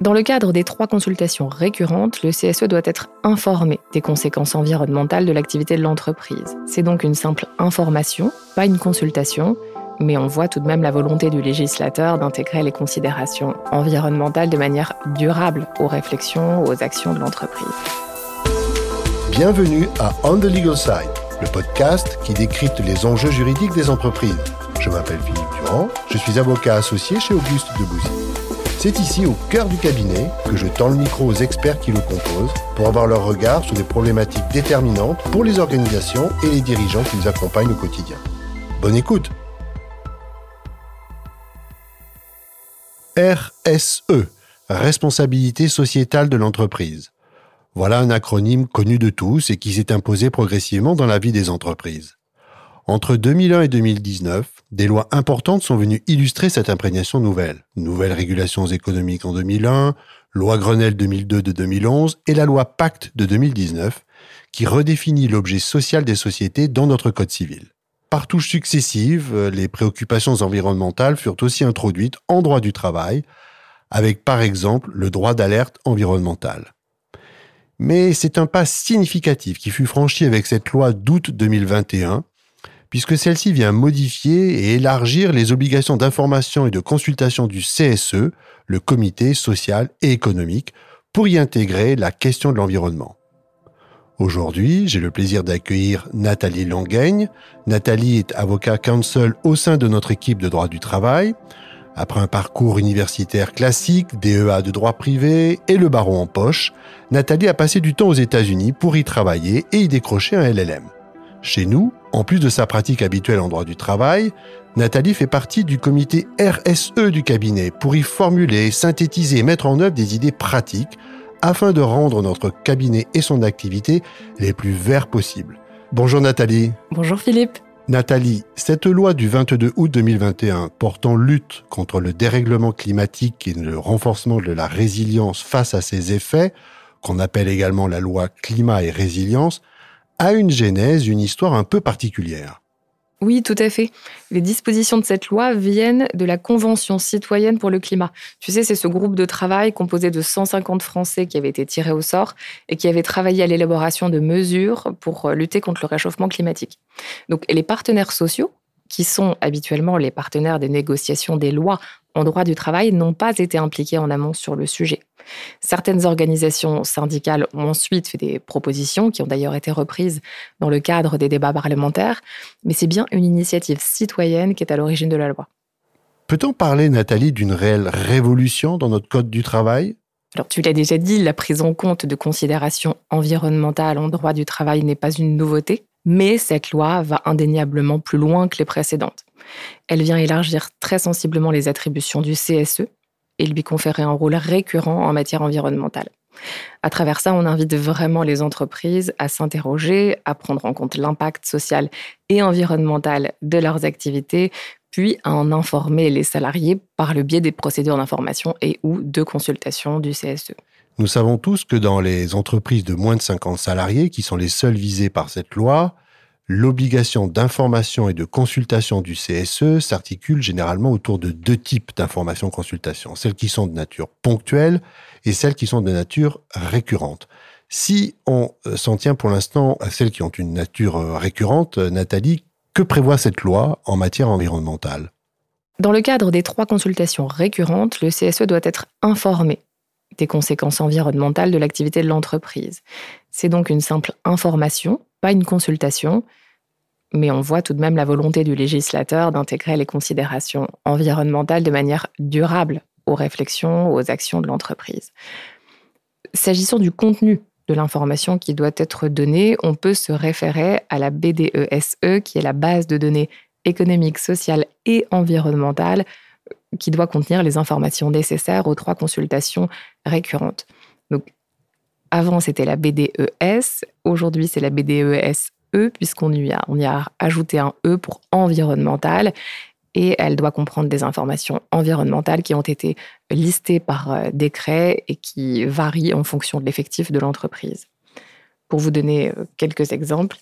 Dans le cadre des 3 consultations récurrentes, le CSE doit être informé des conséquences environnementales de l'activité de l'entreprise. C'est donc une simple information, pas une consultation, mais on voit tout de même la volonté du législateur d'intégrer les considérations environnementales de manière durable aux réflexions, aux actions de l'entreprise. Bienvenue à On the Legal Side, le podcast qui décrypte les enjeux juridiques des entreprises. Je m'appelle Philippe Durand, je suis avocat associé chez Auguste Debouzy. C'est ici, au cœur du cabinet, que je tends le micro aux experts qui le composent pour avoir leur regard sur des problématiques déterminantes pour les organisations et les dirigeants qui nous accompagnent au quotidien. Bonne écoute! RSE, responsabilité sociétale de l'entreprise. Voilà un acronyme connu de tous et qui s'est imposé progressivement dans la vie des entreprises. Entre 2001 et 2019, des lois importantes sont venues illustrer cette imprégnation nouvelle. Nouvelles régulations économiques en 2001, loi Grenelle 2002 de 2011 et la loi PACTE de 2019, qui redéfinit l'objet social des sociétés dans notre code civil. Par touches successives, les préoccupations environnementales furent aussi introduites en droit du travail, avec par exemple le droit d'alerte environnementale. Mais c'est un pas significatif qui fut franchi avec cette loi d'août 2021, puisque celle-ci vient modifier et élargir les obligations d'information et de consultation du CSE, le Comité social et économique, pour y intégrer la question de l'environnement. Aujourd'hui, j'ai le plaisir d'accueillir Nathalie Lengaigne. Nathalie est avocat counsel au sein de notre équipe de droit du travail. Après un parcours universitaire classique, DEA de droit privé et le barreau en poche, Nathalie a passé du temps aux États-Unis pour y travailler et y décrocher un LLM. Chez nous, en plus de sa pratique habituelle en droit du travail, Nathalie fait partie du comité RSE du cabinet pour y formuler, synthétiser et mettre en œuvre des idées pratiques afin de rendre notre cabinet et son activité les plus verts possibles. Bonjour Nathalie. Bonjour Philippe. Nathalie, cette loi du 22 août 2021 portant lutte contre le dérèglement climatique et le renforcement de la résilience face à ses effets, qu'on appelle également la loi Climat et Résilience, a une genèse, une histoire un peu particulière. Oui, tout à fait. Les dispositions de cette loi viennent de la Convention citoyenne pour le climat. Tu sais, c'est ce groupe de travail composé de 150 Français qui avaient été tirés au sort et qui avaient travaillé à l'élaboration de mesures pour lutter contre le réchauffement climatique. Donc, les partenaires sociaux, qui sont habituellement les partenaires des négociations des lois en droit du travail, n'ont pas été impliqués en amont sur le sujet. Certaines organisations syndicales ont ensuite fait des propositions qui ont d'ailleurs été reprises dans le cadre des débats parlementaires, mais c'est bien une initiative citoyenne qui est à l'origine de la loi. Peut-on parler, Nathalie, d'une réelle révolution dans notre code du travail ? Alors, tu l'as déjà dit, la prise en compte de considérations environnementales en droit du travail n'est pas une nouveauté. Mais cette loi va indéniablement plus loin que les précédentes. Elle vient élargir très sensiblement les attributions du CSE et lui conférer un rôle récurrent en matière environnementale. À travers ça, on invite vraiment les entreprises à s'interroger, à prendre en compte l'impact social et environnemental de leurs activités, puis à en informer les salariés par le biais des procédures d'information et ou de consultation du CSE. Nous savons tous que dans les entreprises de moins de 50 salariés, qui sont les seules visées par cette loi, l'obligation d'information et de consultation du CSE s'articule généralement autour de 2 types d'informations-consultations, celles qui sont de nature ponctuelle et celles qui sont de nature récurrente. Si on s'en tient pour l'instant à celles qui ont une nature récurrente, Nathalie, que prévoit cette loi en matière environnementale ? Dans le cadre des 3 consultations récurrentes, le CSE doit être informé des conséquences environnementales de l'activité de l'entreprise. C'est donc une simple information, pas une consultation, mais on voit tout de même la volonté du législateur d'intégrer les considérations environnementales de manière durable aux réflexions, aux actions de l'entreprise. S'agissant du contenu de l'information qui doit être donnée, on peut se référer à la BDESE, qui est la base de données économiques, sociales et environnementales, qui doit contenir les informations nécessaires aux 3 consultations récurrentes. Donc, avant, c'était la BDES, aujourd'hui, c'est la BDESE, puisqu'on y a ajouté un E pour environnemental, et elle doit comprendre des informations environnementales qui ont été listées par décret et qui varient en fonction de l'effectif de l'entreprise. Pour vous donner quelques exemples,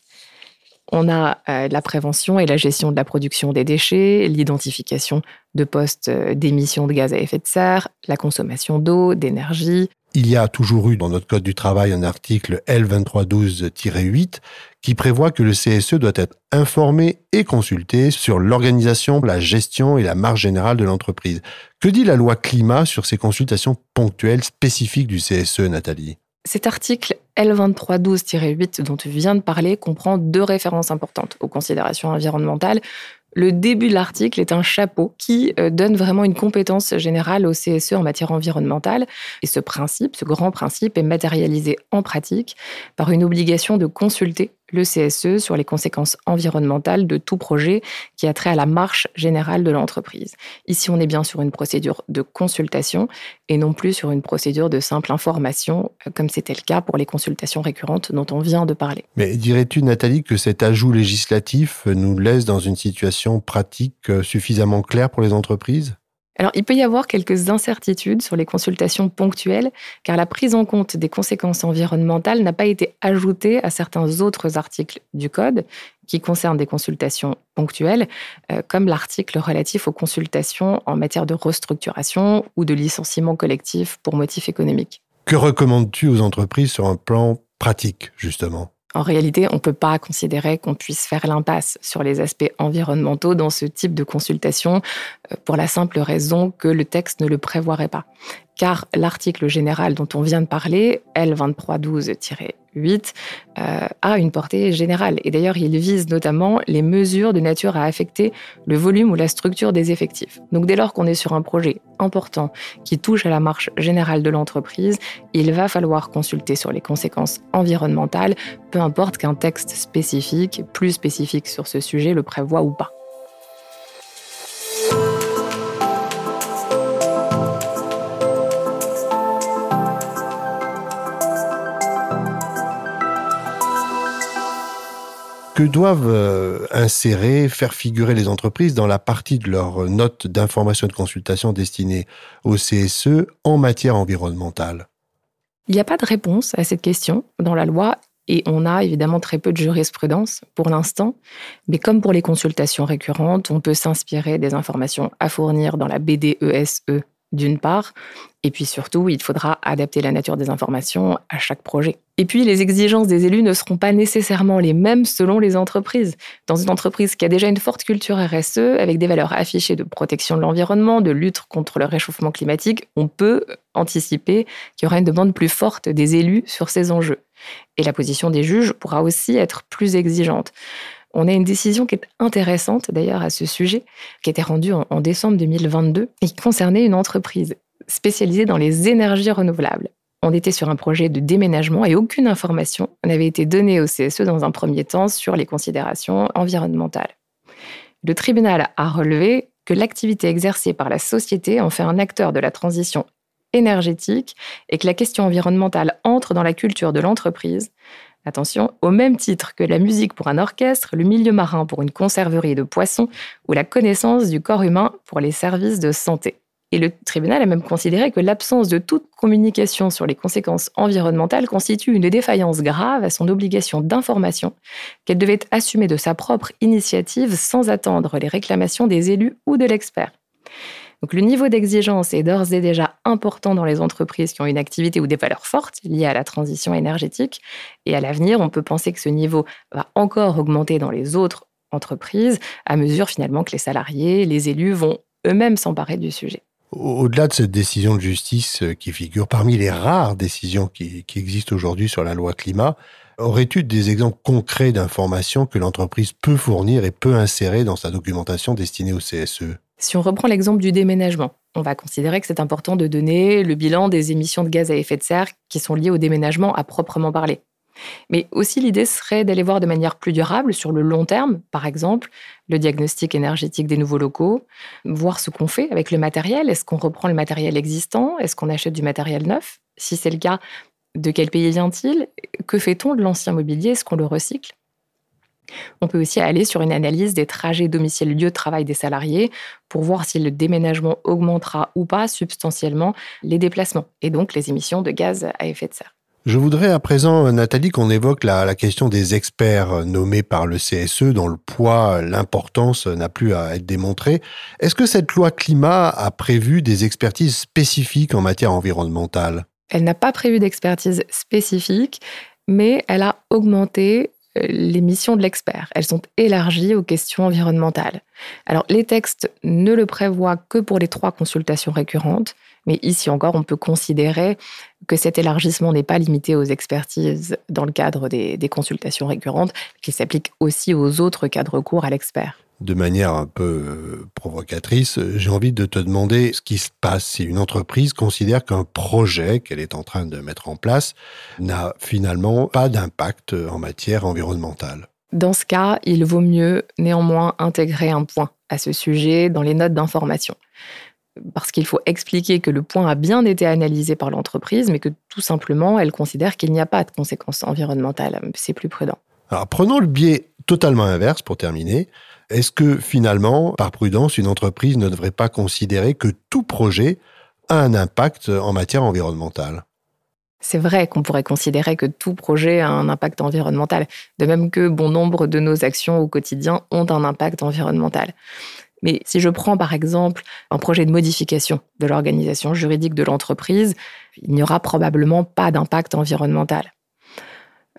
On a la prévention et la gestion de la production des déchets, l'identification de postes d'émissions de gaz à effet de serre, la consommation d'eau, d'énergie. Il y a toujours eu dans notre Code du travail un article L2312-8 qui prévoit que le CSE doit être informé et consulté sur l'organisation, la gestion et la marche générale de l'entreprise. Que dit la loi climat sur ces consultations ponctuelles spécifiques du CSE, Nathalie ? Cet article L2312-8 dont tu viens de parler comprend deux références importantes aux considérations environnementales. Le début de l'article est un chapeau qui donne vraiment une compétence générale au CSE en matière environnementale. Et ce principe, ce grand principe, est matérialisé en pratique par une obligation de consulter le CSE sur les conséquences environnementales de tout projet qui a trait à la marche générale de l'entreprise. Ici, on est bien sur une procédure de consultation et non plus sur une procédure de simple information, comme c'était le cas pour les consultations récurrentes dont on vient de parler. Mais dirais-tu, Nathalie, que cet ajout législatif nous laisse dans une situation pratique suffisamment claire pour les entreprises ? Alors, il peut y avoir quelques incertitudes sur les consultations ponctuelles, car la prise en compte des conséquences environnementales n'a pas été ajoutée à certains autres articles du Code qui concernent des consultations ponctuelles, comme l'article relatif aux consultations en matière de restructuration ou de licenciement collectif pour motif économique. Que recommandes-tu aux entreprises sur un plan pratique, justement ? En réalité, on ne peut pas considérer qu'on puisse faire l'impasse sur les aspects environnementaux dans ce type de consultation pour la simple raison que le texte ne le prévoirait pas. Car l'article général dont on vient de parler, L2312-8, a une portée générale. Et d'ailleurs, il vise notamment les mesures de nature à affecter le volume ou la structure des effectifs. Donc dès lors qu'on est sur un projet important qui touche à la marche générale de l'entreprise, il va falloir consulter sur les conséquences environnementales, peu importe qu'un texte spécifique, plus spécifique sur ce sujet, le prévoie ou pas. Que doivent insérer, faire figurer les entreprises dans la partie de leur note d'information et de consultation destinée au CSE en matière environnementale ? Il n'y a pas de réponse à cette question dans la loi et on a évidemment très peu de jurisprudence pour l'instant. Mais comme pour les consultations récurrentes, on peut s'inspirer des informations à fournir dans la BDESE d'une part, et puis surtout, il faudra adapter la nature des informations à chaque projet. Et puis, les exigences des élus ne seront pas nécessairement les mêmes selon les entreprises. Dans une entreprise qui a déjà une forte culture RSE, avec des valeurs affichées de protection de l'environnement, de lutte contre le réchauffement climatique, on peut anticiper qu'il y aura une demande plus forte des élus sur ces enjeux. Et la position des juges pourra aussi être plus exigeante. On a une décision qui est intéressante d'ailleurs à ce sujet, qui a été rendue en décembre 2022 et qui concernait une entreprise spécialisée dans les énergies renouvelables. On était sur un projet de déménagement et aucune information n'avait été donnée au CSE dans un premier temps sur les considérations environnementales. Le tribunal a relevé que l'activité exercée par la société en fait un acteur de la transition énergétique et que la question environnementale entre dans la culture de l'entreprise. Attention, au même titre que la musique pour un orchestre, le milieu marin pour une conserverie de poissons ou la connaissance du corps humain pour les services de santé. Et le tribunal a même considéré que l'absence de toute communication sur les conséquences environnementales constitue une défaillance grave à son obligation d'information qu'elle devait assumer de sa propre initiative sans attendre les réclamations des élus ou de l'expert. Donc, le niveau d'exigence est d'ores et déjà important dans les entreprises qui ont une activité ou des valeurs fortes liées à la transition énergétique. Et à l'avenir, on peut penser que ce niveau va encore augmenter dans les autres entreprises à mesure finalement que les salariés, les élus vont eux-mêmes s'emparer du sujet. Au-delà de cette décision de justice qui figure parmi les rares décisions qui existent aujourd'hui sur la loi climat, aurais-tu des exemples concrets d'informations que l'entreprise peut fournir et peut insérer dans sa documentation destinée au CSE ? Si on reprend l'exemple du déménagement, on va considérer que c'est important de donner le bilan des émissions de gaz à effet de serre qui sont liées au déménagement à proprement parler. Mais aussi, l'idée serait d'aller voir de manière plus durable, sur le long terme, par exemple, le diagnostic énergétique des nouveaux locaux, voir ce qu'on fait avec le matériel. Est-ce qu'on reprend le matériel existant ? Est-ce qu'on achète du matériel neuf ? Si c'est le cas, de quel pays vient-il ? Que fait-on de l'ancien mobilier ? Est-ce qu'on le recycle ? On peut aussi aller sur une analyse des trajets domicile-lieu de travail des salariés pour voir si le déménagement augmentera ou pas substantiellement les déplacements et donc les émissions de gaz à effet de serre. Je voudrais à présent, Nathalie, qu'on évoque la question des experts nommés par le CSE, dont le poids, l'importance n'a plus à être démontrée. Est-ce que cette loi climat a prévu des expertises spécifiques en matière environnementale ? Elle n'a pas prévu d'expertise spécifique, mais elle a augmenté les missions de l'expert. Elles sont élargies aux questions environnementales. Alors, les textes ne le prévoient que pour les 3 consultations récurrentes, mais ici encore, on peut considérer que cet élargissement n'est pas limité aux expertises dans le cadre des consultations récurrentes, qui s'applique aussi aux autres cas de recours à l'expert. De manière un peu provocatrice, j'ai envie de te demander ce qui se passe si une entreprise considère qu'un projet qu'elle est en train de mettre en place n'a finalement pas d'impact en matière environnementale. Dans ce cas, il vaut mieux néanmoins intégrer un point à ce sujet dans les notes d'information. Parce qu'il faut expliquer que le point a bien été analysé par l'entreprise, mais que tout simplement, elle considère qu'il n'y a pas de conséquences environnementales. C'est plus prudent. Alors, prenons le biais totalement inverse pour terminer. Est-ce que finalement, par prudence, une entreprise ne devrait pas considérer que tout projet a un impact en matière environnementale ? C'est vrai qu'on pourrait considérer que tout projet a un impact environnemental, de même que bon nombre de nos actions au quotidien ont un impact environnemental. Mais si je prends par exemple un projet de modification de l'organisation juridique de l'entreprise, il n'y aura probablement pas d'impact environnemental.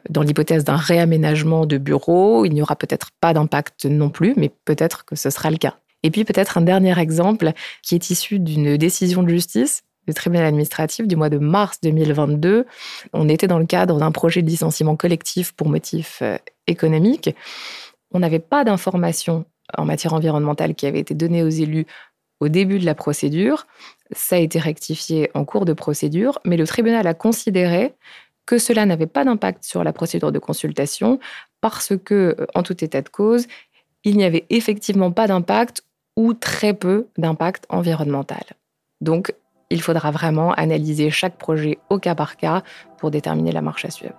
Dans l'hypothèse d'un réaménagement de bureau, il n'y aura peut-être pas d'impact non plus, mais peut-être que ce sera le cas. Et puis peut-être un dernier exemple qui est issu d'une décision de justice du tribunal administratif du mois de mars 2022. On était dans le cadre d'un projet de licenciement collectif pour motif économique. On n'avait pas d'informations en matière environnementale qui avait été donnée aux élus au début de la procédure. Ça a été rectifié en cours de procédure, mais le tribunal a considéré que cela n'avait pas d'impact sur la procédure de consultation parce que, en tout état de cause, il n'y avait effectivement pas d'impact ou très peu d'impact environnemental. Donc, il faudra vraiment analyser chaque projet au cas par cas pour déterminer la marche à suivre.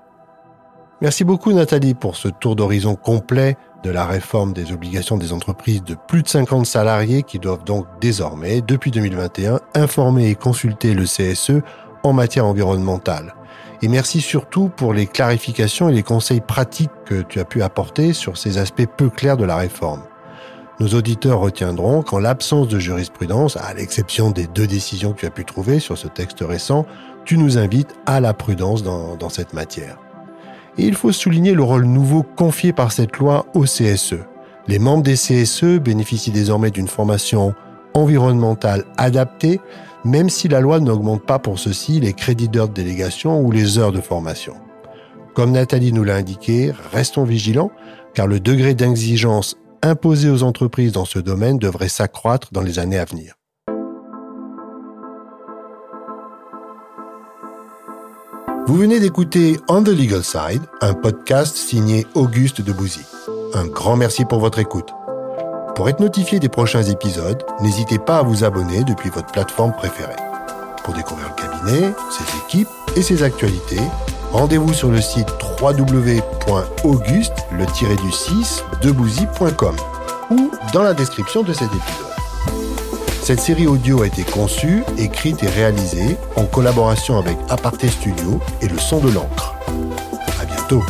Merci beaucoup Nathalie pour ce tour d'horizon complet de la réforme des obligations des entreprises de plus de 50 salariés qui doivent donc désormais, depuis 2021, informer et consulter le CSE en matière environnementale. Et merci surtout pour les clarifications et les conseils pratiques que tu as pu apporter sur ces aspects peu clairs de la réforme. Nos auditeurs retiendront qu'en l'absence de jurisprudence, à l'exception des 2 décisions que tu as pu trouver sur ce texte récent, tu nous invites à la prudence dans cette matière. Et il faut souligner le rôle nouveau confié par cette loi au CSE. Les membres des CSE bénéficient désormais d'une formation environnementale adaptée, même si la loi n'augmente pas pour ceux-ci les crédits d'heures de délégation ou les heures de formation. Comme Nathalie nous l'a indiqué, restons vigilants, car le degré d'exigence imposé aux entreprises dans ce domaine devrait s'accroître dans les années à venir. Vous venez d'écouter On the Legal Side, un podcast signé August Debouzy. Un grand merci pour votre écoute. Pour être notifié des prochains épisodes, n'hésitez pas à vous abonner depuis votre plateforme préférée. Pour découvrir le cabinet, ses équipes et ses actualités, rendez-vous sur le site www.auguste-debouzy.com ou dans la description de cet épisode. Cette série audio a été conçue, écrite et réalisée en collaboration avec Aparté Studio et Le Son de l'Encre. À bientôt.